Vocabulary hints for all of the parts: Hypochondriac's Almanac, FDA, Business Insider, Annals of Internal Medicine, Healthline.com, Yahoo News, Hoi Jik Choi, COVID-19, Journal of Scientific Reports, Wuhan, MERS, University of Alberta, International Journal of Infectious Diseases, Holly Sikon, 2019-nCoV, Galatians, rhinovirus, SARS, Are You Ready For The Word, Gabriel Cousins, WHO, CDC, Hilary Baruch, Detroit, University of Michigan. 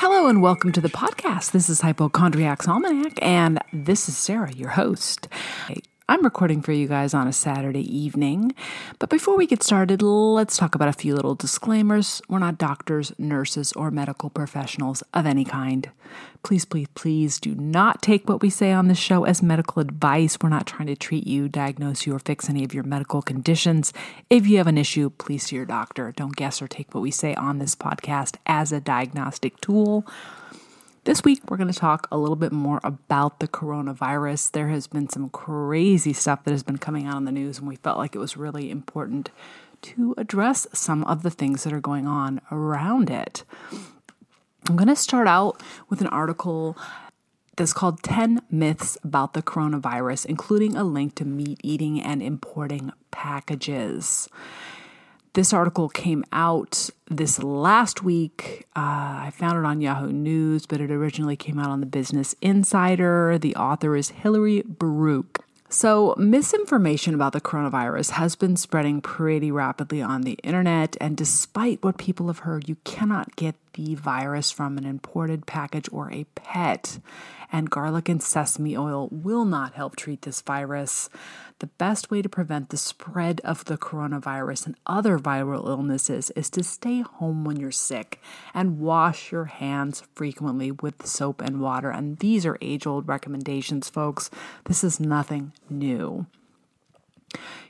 Hello and welcome to the podcast. This is Hypochondriac's Almanac, and this is Sarah, your host. I'm recording for you guys on a Saturday evening, but before we get started, let's talk about a few little disclaimers. We're not doctors, nurses, or medical professionals of any kind. Please, please, please do not take what we say on this show as medical advice. We're not trying to treat you, diagnose you, or fix any of your medical conditions. If you have an issue, please see your doctor. Don't guess or take what we say on this podcast as a diagnostic tool. This week, we're going to talk a little bit more about the coronavirus. There has been some crazy stuff that has been coming out on the news, and we felt like it was really important to address some of the things that are going on around it. I'm going to start out with an article that's called 10 Myths About the Coronavirus, including a link to meat eating and importing packages. This article came out this last week. I found it on Yahoo News, but it originally came out on the Business Insider. The author is Hilary Baruch. So misinformation about the coronavirus has been spreading pretty rapidly on the internet. And despite what people have heard, you cannot get the virus from an imported package or a pet. And garlic and sesame oil will not help treat this virus. The best way to prevent the spread of the coronavirus and other viral illnesses is to stay home when you're sick and wash your hands frequently with soap and water. And these are age-old recommendations, folks. This is nothing new.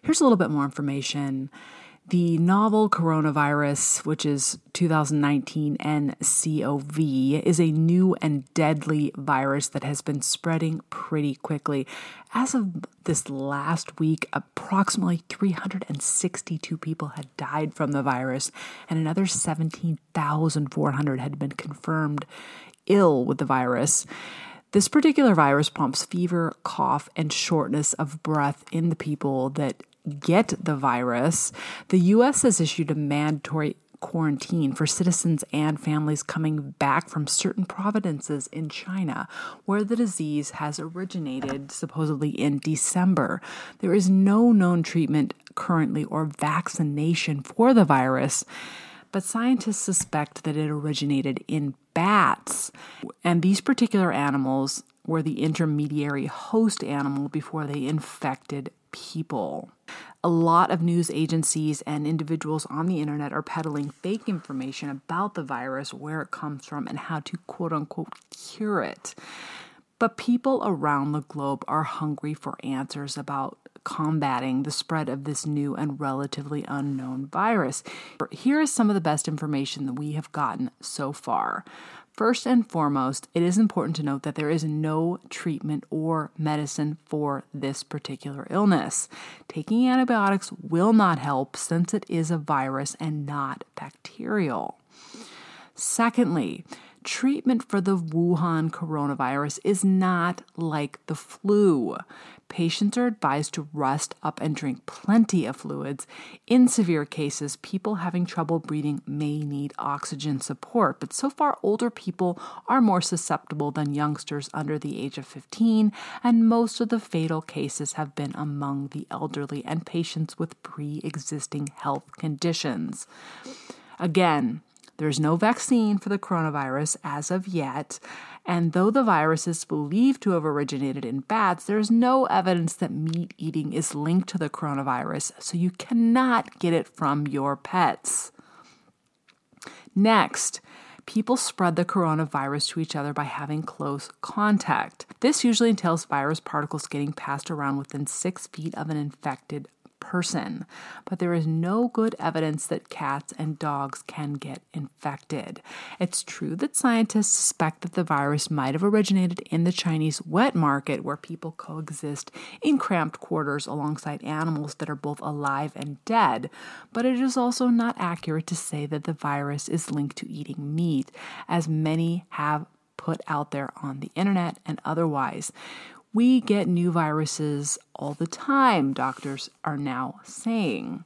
Here's a little bit more information. The novel coronavirus, which is 2019-nCoV, is a new and deadly virus that has been spreading pretty quickly. As of this last week, approximately 362 people had died from the virus, and another 17,400 had been confirmed ill with the virus. This particular virus prompts fever, cough, and shortness of breath in the people that get the virus. The U.S. has issued a mandatory quarantine for citizens and families coming back from certain provinces in China, where the disease has originated supposedly in December. There is no known treatment currently or vaccination for the virus, but scientists suspect that it originated in bats. And these particular animals were the intermediary host animal before they infected people. A lot of news agencies and individuals on the internet are peddling fake information about the virus, where it comes from, and how to quote-unquote cure it. But people around the globe are hungry for answers about combating the spread of this new and relatively unknown virus. Here is some of the best information that we have gotten so far. First and foremost, it is important to note that there is no treatment or medicine for this particular illness. Taking antibiotics will not help, since it is a virus and not bacterial. Secondly, treatment for the Wuhan coronavirus is not like the flu. Patients are advised to rest up and drink plenty of fluids. In severe cases, people having trouble breathing may need oxygen support, but so far older people are more susceptible than youngsters under the age of 15, and most of the fatal cases have been among the elderly and patients with pre-existing health conditions. Again, there's no vaccine for the coronavirus as of yet, and though the virus is believed to have originated in bats, there's no evidence that meat eating is linked to the coronavirus, so you cannot get it from your pets. Next, people spread the coronavirus to each other by having close contact. This usually entails virus particles getting passed around within 6 feet of an infected person, but there is no good evidence that cats and dogs can get infected. It's true that scientists suspect that the virus might have originated in the Chinese wet market, where people coexist in cramped quarters alongside animals that are both alive and dead, but it is also not accurate to say that the virus is linked to eating meat, as many have put out there on the internet and otherwise. We get new viruses all the time, doctors are now saying.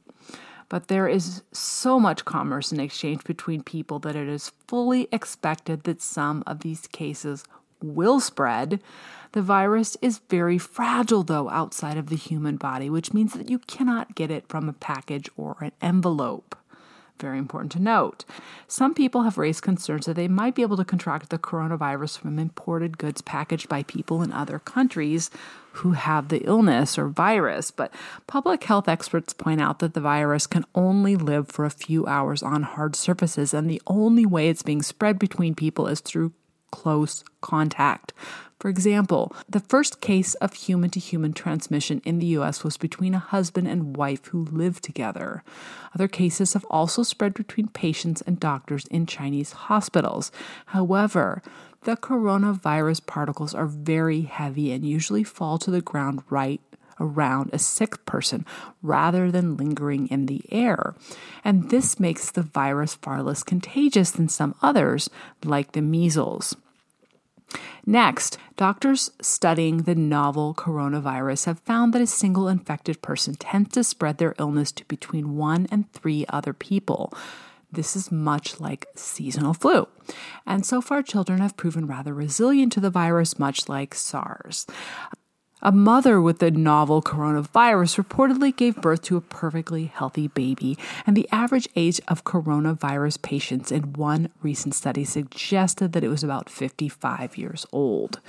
But there is so much commerce and exchange between people that it is fully expected that some of these cases will spread. The virus is very fragile, though, outside of the human body, which means that you cannot get it from a package or an envelope. Very important to note. Some people have raised concerns that they might be able to contract the coronavirus from imported goods packaged by people in other countries who have the illness or virus. But public health experts point out that the virus can only live for a few hours on hard surfaces, and the only way it's being spread between people is through close contact. For example, the first case of human-to-human transmission in the U.S. was between a husband and wife who lived together. Other cases have also spread between patients and doctors in Chinese hospitals. However, the coronavirus particles are very heavy and usually fall to the ground right around a sick person rather than lingering in the air. And this makes the virus far less contagious than some others, like the measles. Next, doctors studying the novel coronavirus have found that a single infected person tends to spread their illness to between 1 and 3 other people. This is much like seasonal flu. And so far, children have proven rather resilient to the virus, much like SARS. A mother with the novel coronavirus reportedly gave birth to a perfectly healthy baby, and the average age of coronavirus patients in one recent study suggested that it was about 55 years old.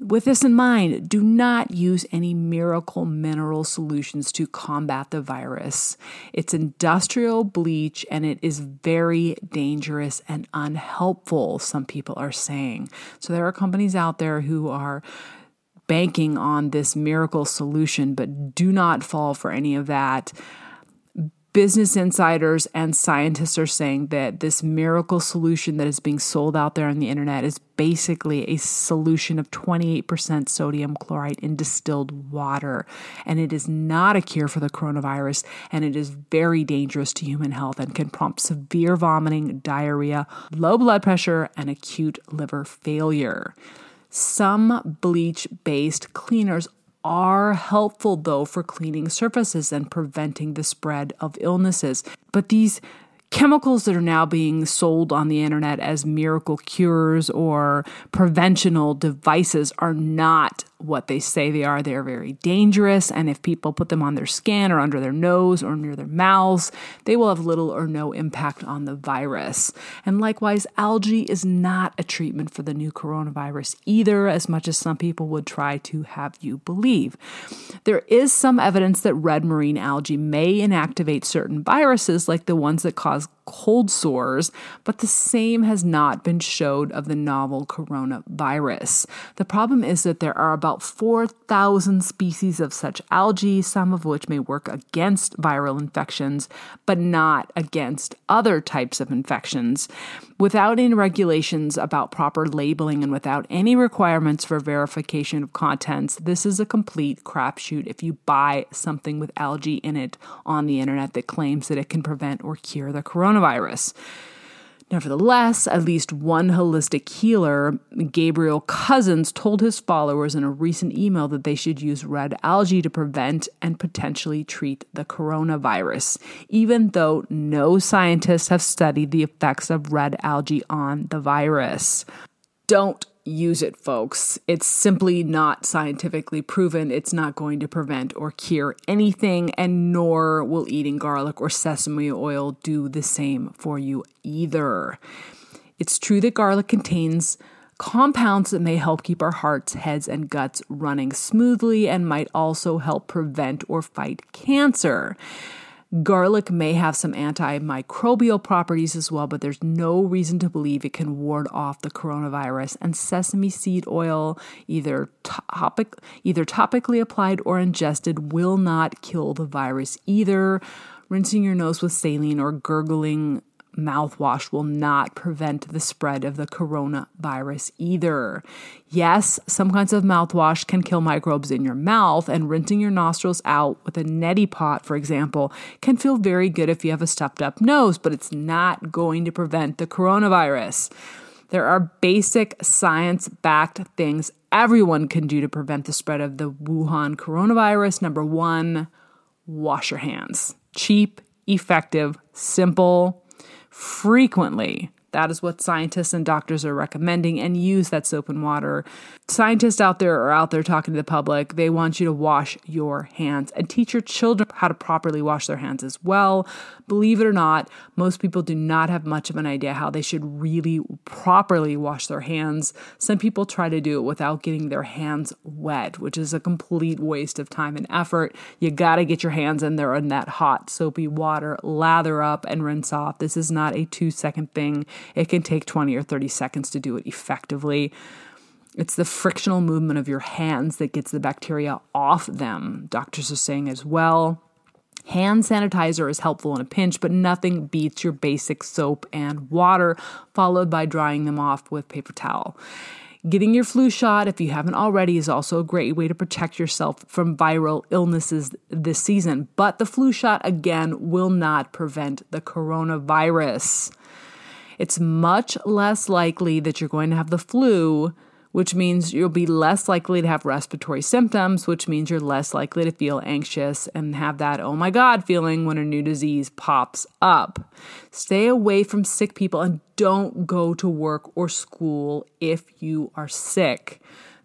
With this in mind, do not use any miracle mineral solutions to combat the virus. It's industrial bleach and it is very dangerous and unhelpful, some people are saying. So there are companies out there who are banking on this miracle solution, but do not fall for any of that. Business insiders and scientists are saying that this miracle solution that is being sold out there on the internet is basically a solution of 28% sodium chloride in distilled water. And it is not a cure for the coronavirus, and it is very dangerous to human health and can prompt severe vomiting, diarrhea, low blood pressure, and acute liver failure. Some bleach-based cleaners are helpful, though, for cleaning surfaces and preventing the spread of illnesses. But these chemicals that are now being sold on the internet as miracle cures or preventional devices are not what they say they are. They are very dangerous, and if people put them on their skin or under their nose or near their mouths, they will have little or no impact on the virus. And likewise, algae is not a treatment for the new coronavirus either, as much as some people would try to have you believe. There is some evidence that red marine algae may inactivate certain viruses, like the ones that cause cold sores, but the same has not been showed of the novel coronavirus. The problem is that there are about 4,000 species of such algae, some of which may work against viral infections, but not against other types of infections. Without any regulations about proper labeling and without any requirements for verification of contents, this is a complete crapshoot if you buy something with algae in it on the internet that claims that it can prevent or cure the coronavirus. Nevertheless, at least one holistic healer, Gabriel Cousins, told his followers in a recent email that they should use red algae to prevent and potentially treat the coronavirus, even though no scientists have studied the effects of red algae on the virus. Don't use it, folks. It's simply not scientifically proven. It's not going to prevent or cure anything, and nor will eating garlic or sesame oil do the same for you either. It's true that garlic contains compounds that may help keep our hearts, heads, and guts running smoothly and might also help prevent or fight cancer. Garlic may have some antimicrobial properties as well, but there's no reason to believe it can ward off the coronavirus. And sesame seed oil, either topically applied or ingested, will not kill the virus either. Rinsing your nose with saline or gurgling mouthwash will not prevent the spread of the coronavirus either. Yes, some kinds of mouthwash can kill microbes in your mouth, and rinsing your nostrils out with a neti pot, for example, can feel very good if you have a stuffed up nose, but it's not going to prevent the coronavirus. There are basic science-backed things everyone can do to prevent the spread of the Wuhan coronavirus. Number 1, wash your hands. Cheap, effective, simple, frequently. That is what scientists and doctors are recommending, and use that soap and water. Scientists out there are out there talking to the public. They want you to wash your hands and teach your children how to properly wash their hands as well. Believe it or not, most people do not have much of an idea how they should really properly wash their hands. Some people try to do it without getting their hands wet, which is a complete waste of time and effort. You got to get your hands in there in that hot, soapy water, lather up and rinse off. This is not a 2-second thing. It can take 20 or 30 seconds to do it effectively. It's the frictional movement of your hands that gets the bacteria off them, doctors are saying as well. Hand sanitizer is helpful in a pinch, but nothing beats your basic soap and water, followed by drying them off with paper towel. Getting your flu shot, if you haven't already, is also a great way to protect yourself from viral illnesses this season. But the flu shot, again, will not prevent the coronavirus. It's much less likely that you're going to have the flu, which means you'll be less likely to have respiratory symptoms, which means you're less likely to feel anxious and have that, oh my God, feeling when a new disease pops up. Stay away from sick people and don't go to work or school if you are sick.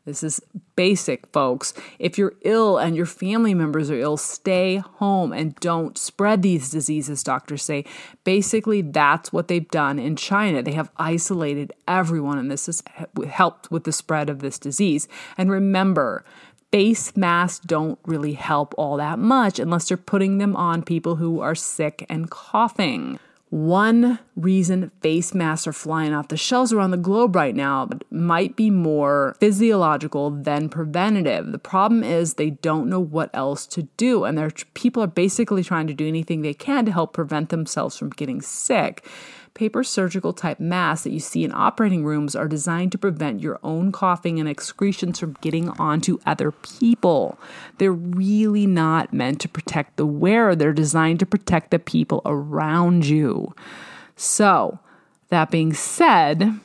This is basic, folks. If you're ill and your family members are ill, stay home and don't spread these diseases, doctors say. Basically, that's what they've done in China. They have isolated everyone, and this has helped with the spread of this disease. And remember, face masks don't really help all that much unless you're putting them on people who are sick and coughing. One reason face masks are flying off the shelves around the globe right now might be more physiological than preventative. The problem is they don't know what else to do, and people are basically trying to do anything they can to help prevent themselves from getting sick. Paper surgical type masks that you see in operating rooms are designed to prevent your own coughing and excretions from getting onto other people. They're really not meant to protect the wearer. They're designed to protect the people around you. So, that being said,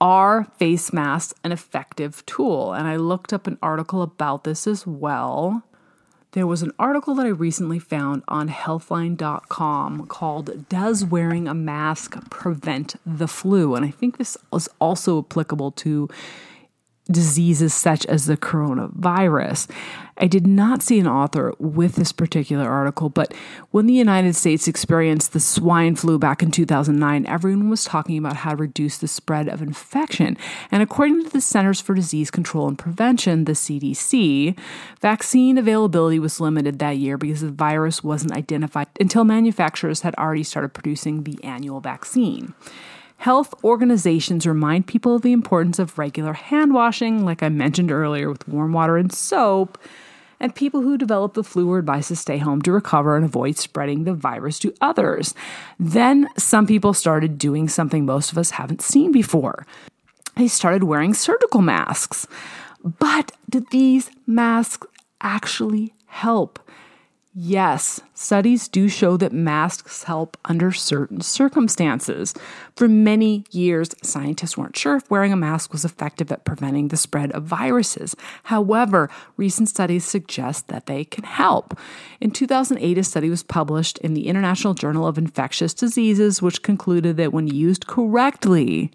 are face masks an effective tool? And I looked up an article about this as well. There was an article that I recently found on Healthline.com called, Does Wearing a Mask Prevent the Flu? And I think this is also applicable to diseases such as the coronavirus. I did not see an author with this particular article, but when the United States experienced the swine flu back in 2009, everyone was talking about how to reduce the spread of infection. And according to the Centers for Disease Control and Prevention, the CDC, vaccine availability was limited that year because the virus wasn't identified until manufacturers had already started producing the annual vaccine. Health organizations remind people of the importance of regular hand washing, like I mentioned earlier, with warm water and soap, and people who develop the flu are advised to stay home to recover and avoid spreading the virus to others. Then some people started doing something most of us haven't seen before. They started wearing surgical masks. But did these masks actually help? Yes, studies do show that masks help under certain circumstances. For many years, scientists weren't sure if wearing a mask was effective at preventing the spread of viruses. However, recent studies suggest that they can help. In 2008, a study was published in the International Journal of Infectious Diseases, which concluded that when used correctly,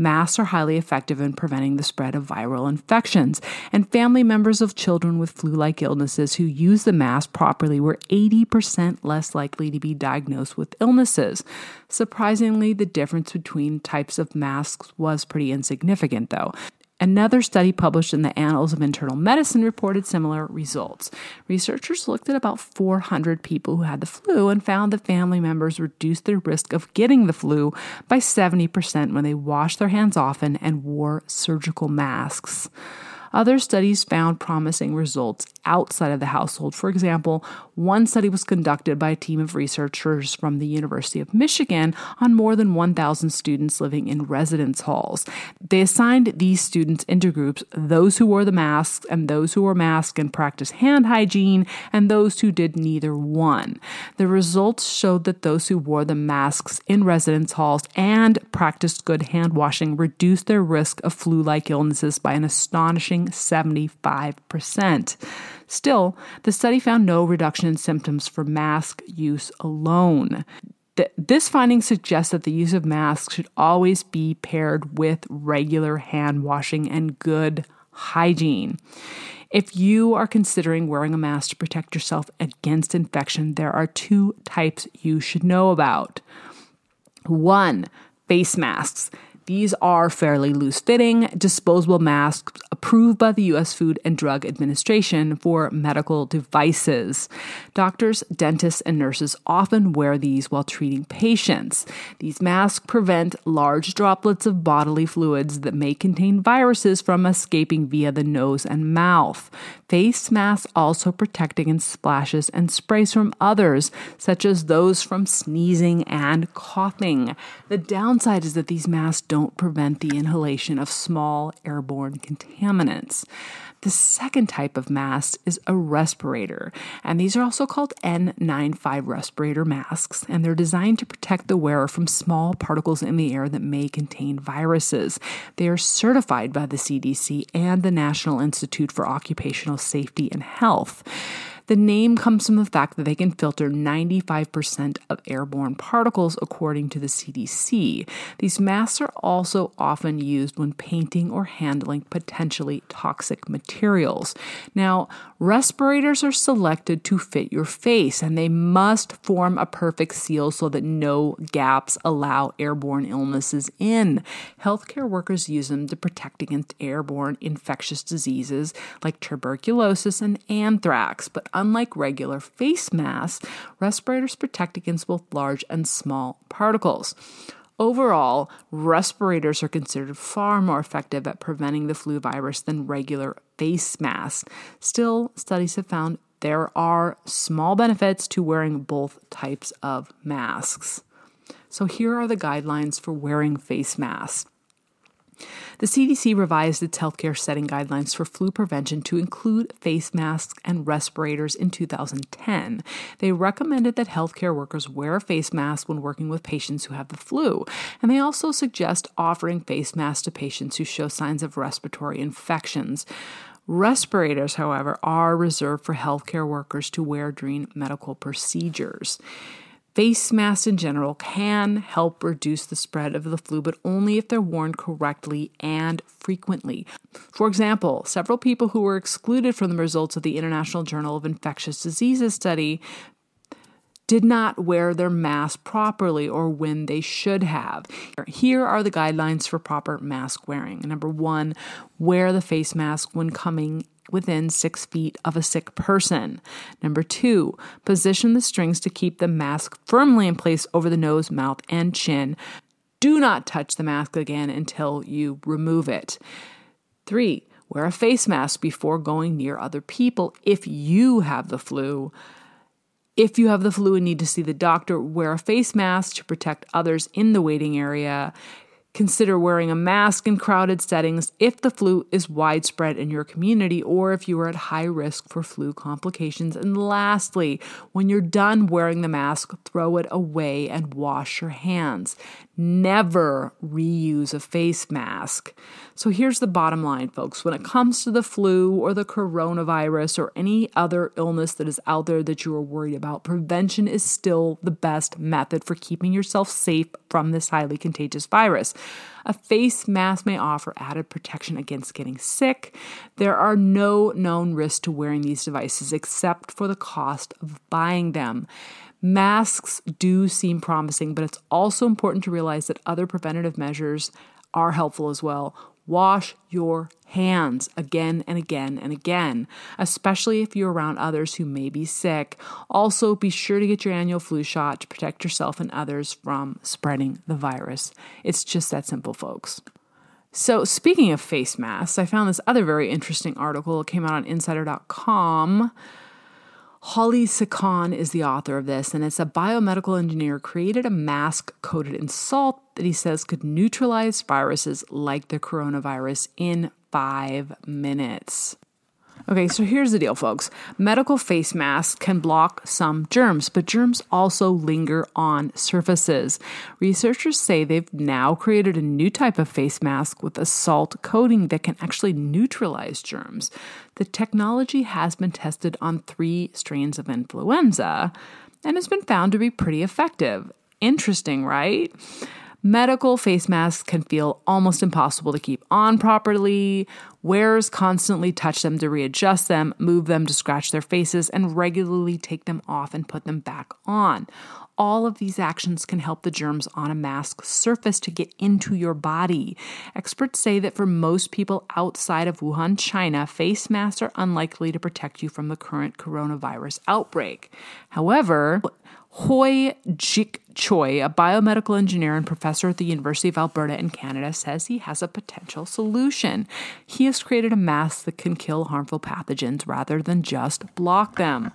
masks are highly effective in preventing the spread of viral infections, and family members of children with flu-like illnesses who use the mask properly were 80% less likely to be diagnosed with illnesses. Surprisingly, the difference between types of masks was pretty insignificant, though. Another study published in the Annals of Internal Medicine reported similar results. Researchers looked at about 400 people who had the flu and found that family members reduced their risk of getting the flu by 70% when they washed their hands often and wore surgical masks. Other studies found promising results outside of the household. For example, one study was conducted by a team of researchers from the University of Michigan on more than 1,000 students living in residence halls. They assigned these students into groups, those who wore the masks and those who wore masks and practiced hand hygiene, and those who did neither one. The results showed that those who wore the masks in residence halls and practiced good hand washing reduced their risk of flu-like illnesses by an astonishing 75%. Still, the study found no reduction in symptoms for mask use alone. This finding suggests that the use of masks should always be paired with regular hand washing and good hygiene. If you are considering wearing a mask to protect yourself against infection, there are two types you should know about. One, face masks. These are fairly loose-fitting, disposable masks approved by the U.S. Food and Drug Administration for medical devices. Doctors, dentists, and nurses often wear these while treating patients. These masks prevent large droplets of bodily fluids that may contain viruses from escaping via the nose and mouth. Face masks also protect against splashes and sprays from others, such as those from sneezing and coughing. The downside is that these masks don't prevent the inhalation of small airborne contaminants. The second type of mask is a respirator, and these are also called N95 respirator masks, and they're designed to protect the wearer from small particles in the air that may contain viruses. They are certified by the CDC and the National Institute for Occupational Safety and Health. The name comes from the fact that they can filter 95% of airborne particles, according to the CDC. These masks are also often used when painting or handling potentially toxic materials. Now, respirators are selected to fit your face, and they must form a perfect seal so that no gaps allow airborne illnesses in. Healthcare workers use them to protect against airborne infectious diseases like tuberculosis and anthrax, but unlike regular face masks, respirators protect against both large and small particles. Overall, respirators are considered far more effective at preventing the flu virus than regular face masks. Still, studies have found there are small benefits to wearing both types of masks. So here are the guidelines for wearing face masks. The CDC revised its healthcare setting guidelines for flu prevention to include face masks and respirators in 2010. They recommended that healthcare workers wear a face mask when working with patients who have the flu, and they also suggest offering face masks to patients who show signs of respiratory infections. Respirators, however, are reserved for healthcare workers to wear during medical procedures. Face masks in general can help reduce the spread of the flu, but only if they're worn correctly and frequently. For example, several people who were excluded from the results of the International Journal of Infectious Diseases study did not wear their mask properly or when they should have. Here are the guidelines for proper mask wearing. Number one, wear the face mask when coming within 6 feet of a sick person. Number two, position the strings to keep the mask firmly in place over the nose, mouth, and chin. Do not touch the mask again until you remove it. Three, wear a face mask before going near other people if you have the flu. If you have the flu and need to see the doctor, wear a face mask to protect others in the waiting area. Consider wearing a mask in crowded settings if the flu is widespread in your community or if you are at high risk for flu complications. And lastly, when you're done wearing the mask, throw it away and wash your hands. Never reuse a face mask. So here's the bottom line, folks. When it comes to the flu or the coronavirus or any other illness that is out there that you are worried about, prevention is still the best method for keeping yourself safe from this highly contagious virus. A face mask may offer added protection against getting sick. There are no known risks to wearing these devices except for the cost of buying them. Masks do seem promising, but it's also important to realize that other preventative measures are helpful as well. Wash your hands again and again and again, especially if you're around others who may be sick. Also, be sure to get your annual flu shot to protect yourself and others from spreading the virus. It's just that simple, folks. So speaking of face masks, I found this other very interesting article. It came out on Insider.com. Holly Sikon is the author of this, and it's a biomedical engineer created a mask coated in salt that he says could neutralize viruses like the coronavirus in 5 minutes. Okay, so here's the deal, folks. Medical face masks can block some germs, but germs also linger on surfaces. Researchers say they've now created a new type of face mask with a salt coating that can actually neutralize germs. The technology has been tested on 3 strains of influenza and has been found to be pretty effective. Interesting, right? Medical face masks can feel almost impossible to keep on properly. Wearers constantly touch them to readjust them, move them to scratch their faces, and regularly take them off and put them back on. All of these actions can help the germs on a mask surface to get into your body. Experts say that for most people outside of Wuhan, China, face masks are unlikely to protect you from the current coronavirus outbreak. However, Hoi Jik Choi, a biomedical engineer and professor at the University of Alberta in Canada, says he has a potential solution. He has created a mask that can kill harmful pathogens rather than just block them.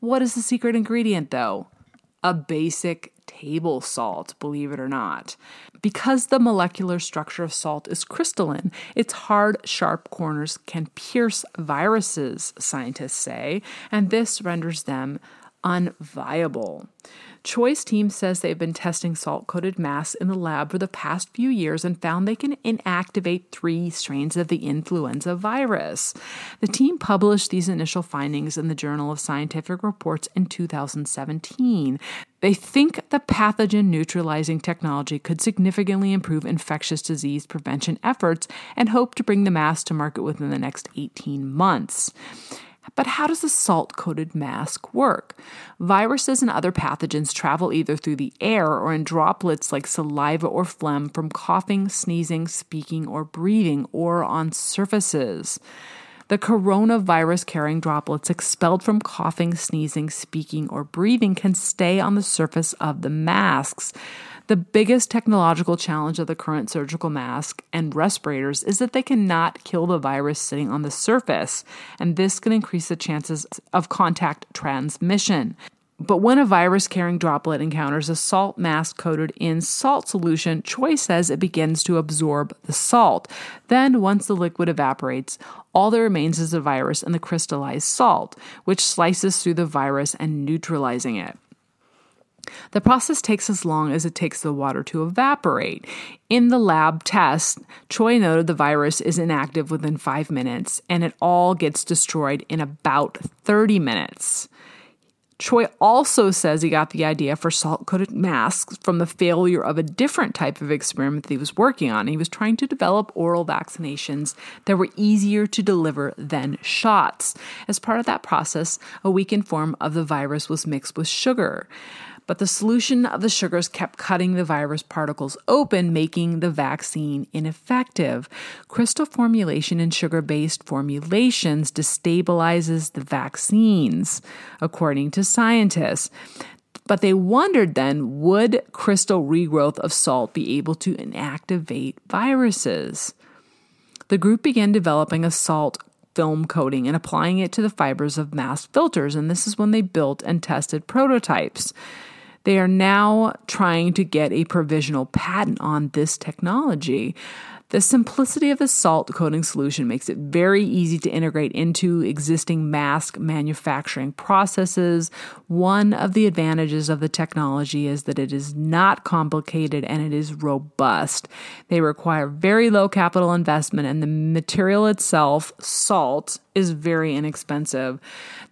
What is the secret ingredient, though? A basic table salt, believe it or not. Because the molecular structure of salt is crystalline, its hard, sharp corners can pierce viruses, scientists say, and this renders them unviable. Choi's team says they've been testing salt-coated masks in the lab for the past few years and found they can inactivate 3 strains of the influenza virus. The team published these initial findings in the Journal of Scientific Reports in 2017. They think the pathogen neutralizing technology could significantly improve infectious disease prevention efforts and hope to bring the mask to market within the next 18 months. But how does the salt-coated mask work? Viruses and other pathogens travel either through the air or in droplets like saliva or phlegm from coughing, sneezing, speaking, or breathing, or on surfaces. The coronavirus-carrying droplets expelled from coughing, sneezing, speaking, or breathing can stay on the surface of the masks. The biggest technological challenge of the current surgical mask and respirators is that they cannot kill the virus sitting on the surface, and this can increase the chances of contact transmission. But when a virus-carrying droplet encounters a salt mask coated in salt solution, Choi says it begins to absorb the salt. Then, once the liquid evaporates, all that remains is the virus and the crystallized salt, which slices through the virus and neutralizing it. The process takes as long as it takes the water to evaporate. In the lab test, Choi noted the virus is inactive within 5 minutes, and it all gets destroyed in about 30 minutes. Choi also says he got the idea for salt-coated masks from the failure of a different type of experiment that he was working on. He was trying to develop oral vaccinations that were easier to deliver than shots. As part of that process, a weakened form of the virus was mixed with sugar. But the solution of the sugars kept cutting the virus particles open, making the vaccine ineffective. Crystal formulation in sugar-based formulations destabilizes the vaccines, according to scientists. But they wondered then, would crystal regrowth of salt be able to inactivate viruses? The group began developing a salt film coating and applying it to the fibers of mask filters, and this is when they built and tested prototypes. They are now trying to get a provisional patent on this technology. The simplicity of the salt coating solution makes it very easy to integrate into existing mask manufacturing processes. One of the advantages of the technology is that it is not complicated and it is robust. They require very low capital investment, and the material itself, salt, is very inexpensive.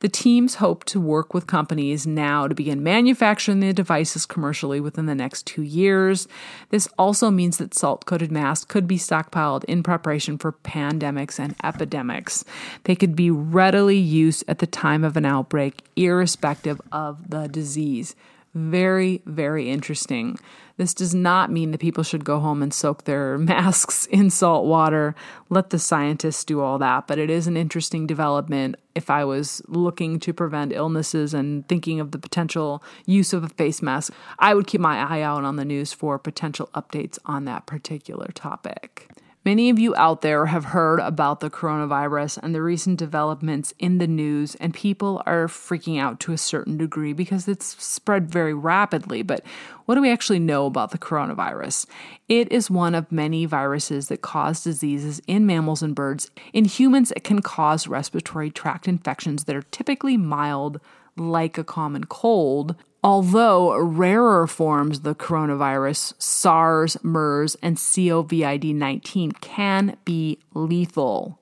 The teams hope to work with companies now to begin manufacturing the devices commercially within the next 2 years. This also means that salt-coated masks could be stockpiled in preparation for pandemics and epidemics. They could be readily used at the time of an outbreak, irrespective of the disease. Very, very interesting. This does not mean that people should go home and soak their masks in salt water. Let the scientists do all that. But it is an interesting development. If I was looking to prevent illnesses and thinking of the potential use of a face mask, I would keep my eye out on the news for potential updates on that particular topic. Many of you out there have heard about the coronavirus and the recent developments in the news, and people are freaking out to a certain degree because it's spread very rapidly. But what do we actually know about the coronavirus? It is one of many viruses that cause diseases in mammals and birds. In humans, it can cause respiratory tract infections that are typically mild, like a common cold. Although rarer forms of the coronavirus, SARS, MERS, and COVID-19 can be lethal.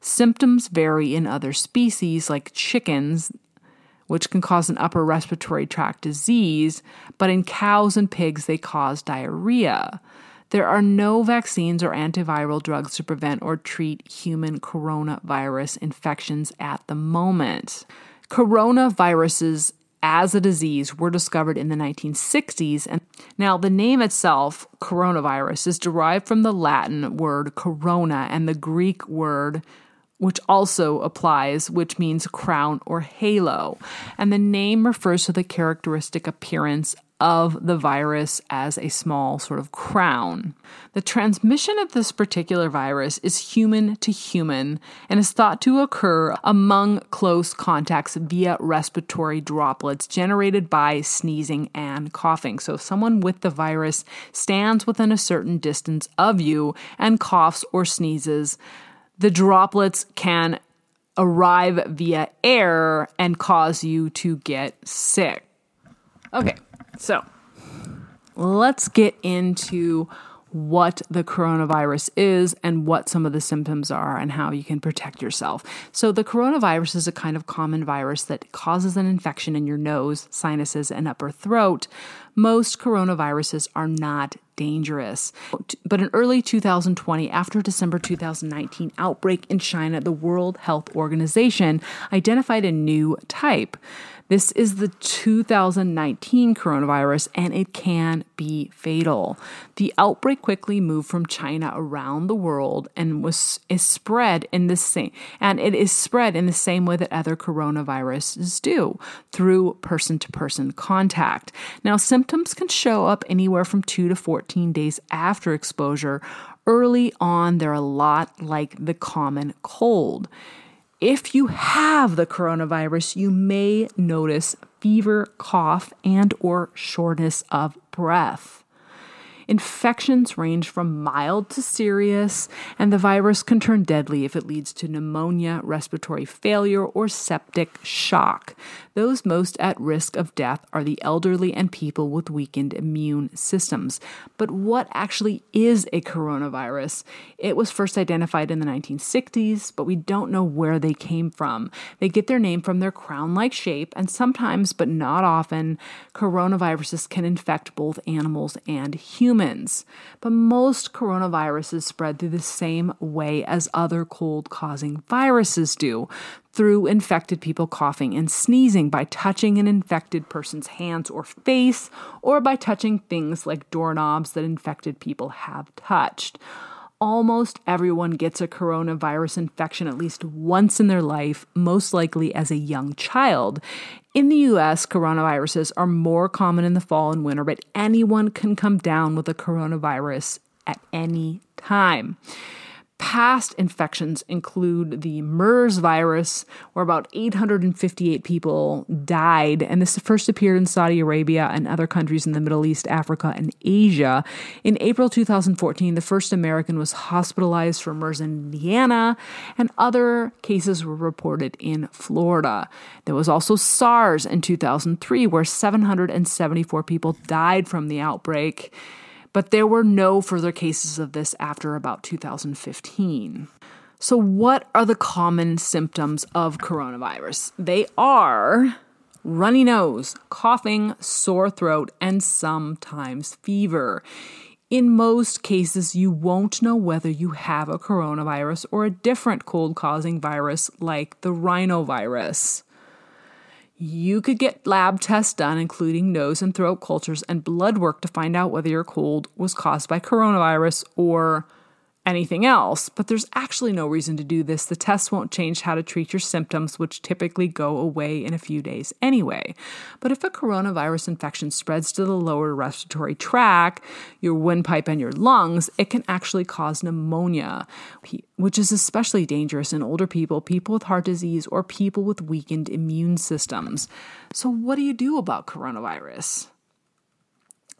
Symptoms vary in other species like chickens, which can cause an upper respiratory tract disease, but in cows and pigs they cause diarrhea. There are no vaccines or antiviral drugs to prevent or treat human coronavirus infections at the moment. Coronaviruses as a disease were discovered in the 1960s. And now the name itself, coronavirus, is derived from the Latin word corona and the Greek word which also applies, which means crown or halo. And the name refers to the characteristic appearance of the virus as a small sort of crown. The transmission of this particular virus is human to human and is thought to occur among close contacts via respiratory droplets generated by sneezing and coughing. So if someone with the virus stands within a certain distance of you and coughs or sneezes, the droplets can arrive via air and cause you to get sick. Okay, so let's get into what the coronavirus is and what some of the symptoms are and how you can protect yourself. So the coronavirus is a kind of common virus that causes an infection in your nose, sinuses, and upper throat. Most coronaviruses are not dangerous. But in early 2020, after December 2019 outbreak in China, the World Health Organization identified a new type. This is the 2019 coronavirus, and it can be fatal. The outbreak quickly moved from China around the world and is spread in the same way that other coronaviruses do, through person-to-person contact. Now, symptoms can show up anywhere from 2 to 14 days after exposure. Early on, they're a lot like the common cold. If you have the coronavirus, you may notice fever, cough, and or shortness of breath. Infections range from mild to serious, and the virus can turn deadly if it leads to pneumonia, respiratory failure, or septic shock. Those most at risk of death are the elderly and people with weakened immune systems. But what actually is a coronavirus? It was first identified in the 1960s, but we don't know where they came from. They get their name from their crown-like shape, and sometimes, but not often, coronaviruses can infect both animals and humans. But most coronaviruses spread through the same way as other cold-causing viruses do, through infected people coughing and sneezing, by touching an infected person's hands or face, or by touching things like doorknobs that infected people have touched. Almost everyone gets a coronavirus infection at least once in their life, most likely as a young child. In the U.S., coronaviruses are more common in the fall and winter, but anyone can come down with a coronavirus at any time. Past infections include the MERS virus, where about 858 people died, and this first appeared in Saudi Arabia and other countries in the Middle East, Africa, and Asia. In April 2014, the first American was hospitalized for MERS in Indiana, and other cases were reported in Florida. There was also SARS in 2003, where 774 people died from the outbreak. But there were no further cases of this after about 2015. So what are the common symptoms of coronavirus? They are runny nose, coughing, sore throat, and sometimes fever. In most cases, you won't know whether you have a coronavirus or a different cold-causing virus like the rhinovirus. You could get lab tests done, including nose and throat cultures and blood work, to find out whether your cold was caused by coronavirus or anything else, but there's actually no reason to do this. The tests won't change how to treat your symptoms, which typically go away in a few days anyway. But if a coronavirus infection spreads to the lower respiratory tract, your windpipe, and your lungs, it can actually cause pneumonia, which is especially dangerous in older people with heart disease, or people with weakened immune systems. So what do you do about coronavirus?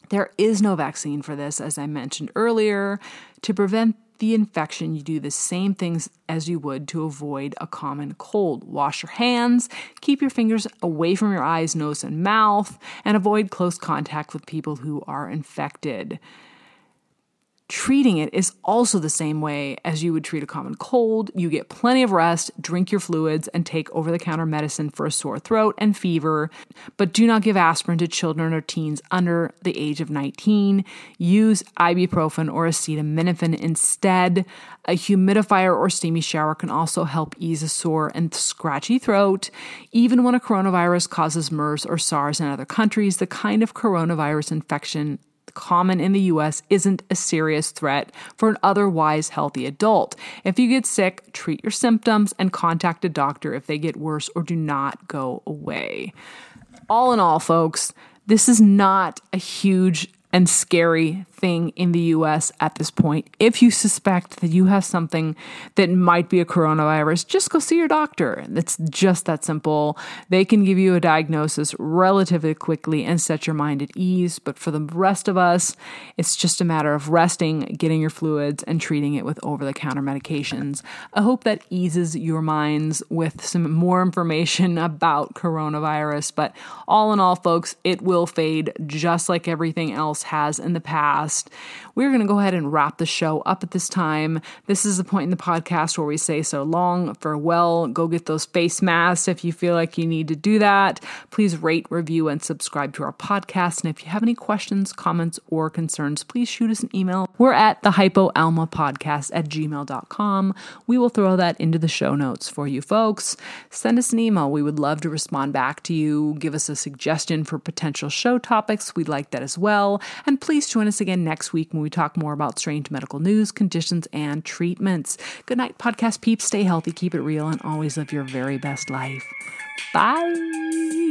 There is no vaccine for this, as I mentioned earlier. To prevent the infection, you do the same things as you would to avoid a common cold. Wash your hands, keep your fingers away from your eyes, nose, and mouth, and avoid close contact with people who are infected. Treating it is also the same way as you would treat a common cold. You get plenty of rest, drink your fluids, and take over-the-counter medicine for a sore throat and fever. But do not give aspirin to children or teens under the age of 19. Use ibuprofen or acetaminophen instead. A humidifier or steamy shower can also help ease a sore and scratchy throat. Even when a coronavirus causes MERS or SARS in other countries, the kind of coronavirus infection common in the U.S. isn't a serious threat for an otherwise healthy adult. If you get sick, treat your symptoms and contact a doctor if they get worse or do not go away. All in all, folks, this is not a huge and scary thing in the U.S. at this point. If you suspect that you have something that might be a coronavirus, just go see your doctor. It's just that simple. They can give you a diagnosis relatively quickly and set your mind at ease. But for the rest of us, it's just a matter of resting, getting your fluids, and treating it with over-the-counter medications. I hope that eases your minds with some more information about coronavirus. But all in all, folks, it will fade just like everything else has in the past. We're going to go ahead and wrap the show up at this time. This is the point in the podcast where we say so long, farewell, go get those face masks if you feel like you need to do that. Please rate, review, and subscribe to our podcast. And if you have any questions, comments, or concerns, please shoot us an email. We're at thehypoalmapodcast@gmail.com. We will throw that into the show notes for you folks. Send us an email. We would love to respond back to you. Give us a suggestion for potential show topics. We'd like that as well. And please join us again next week when we talk more about strange medical news, conditions, and treatments. Good night, podcast peeps. Stay healthy, keep it real, and always live your very best life. Bye.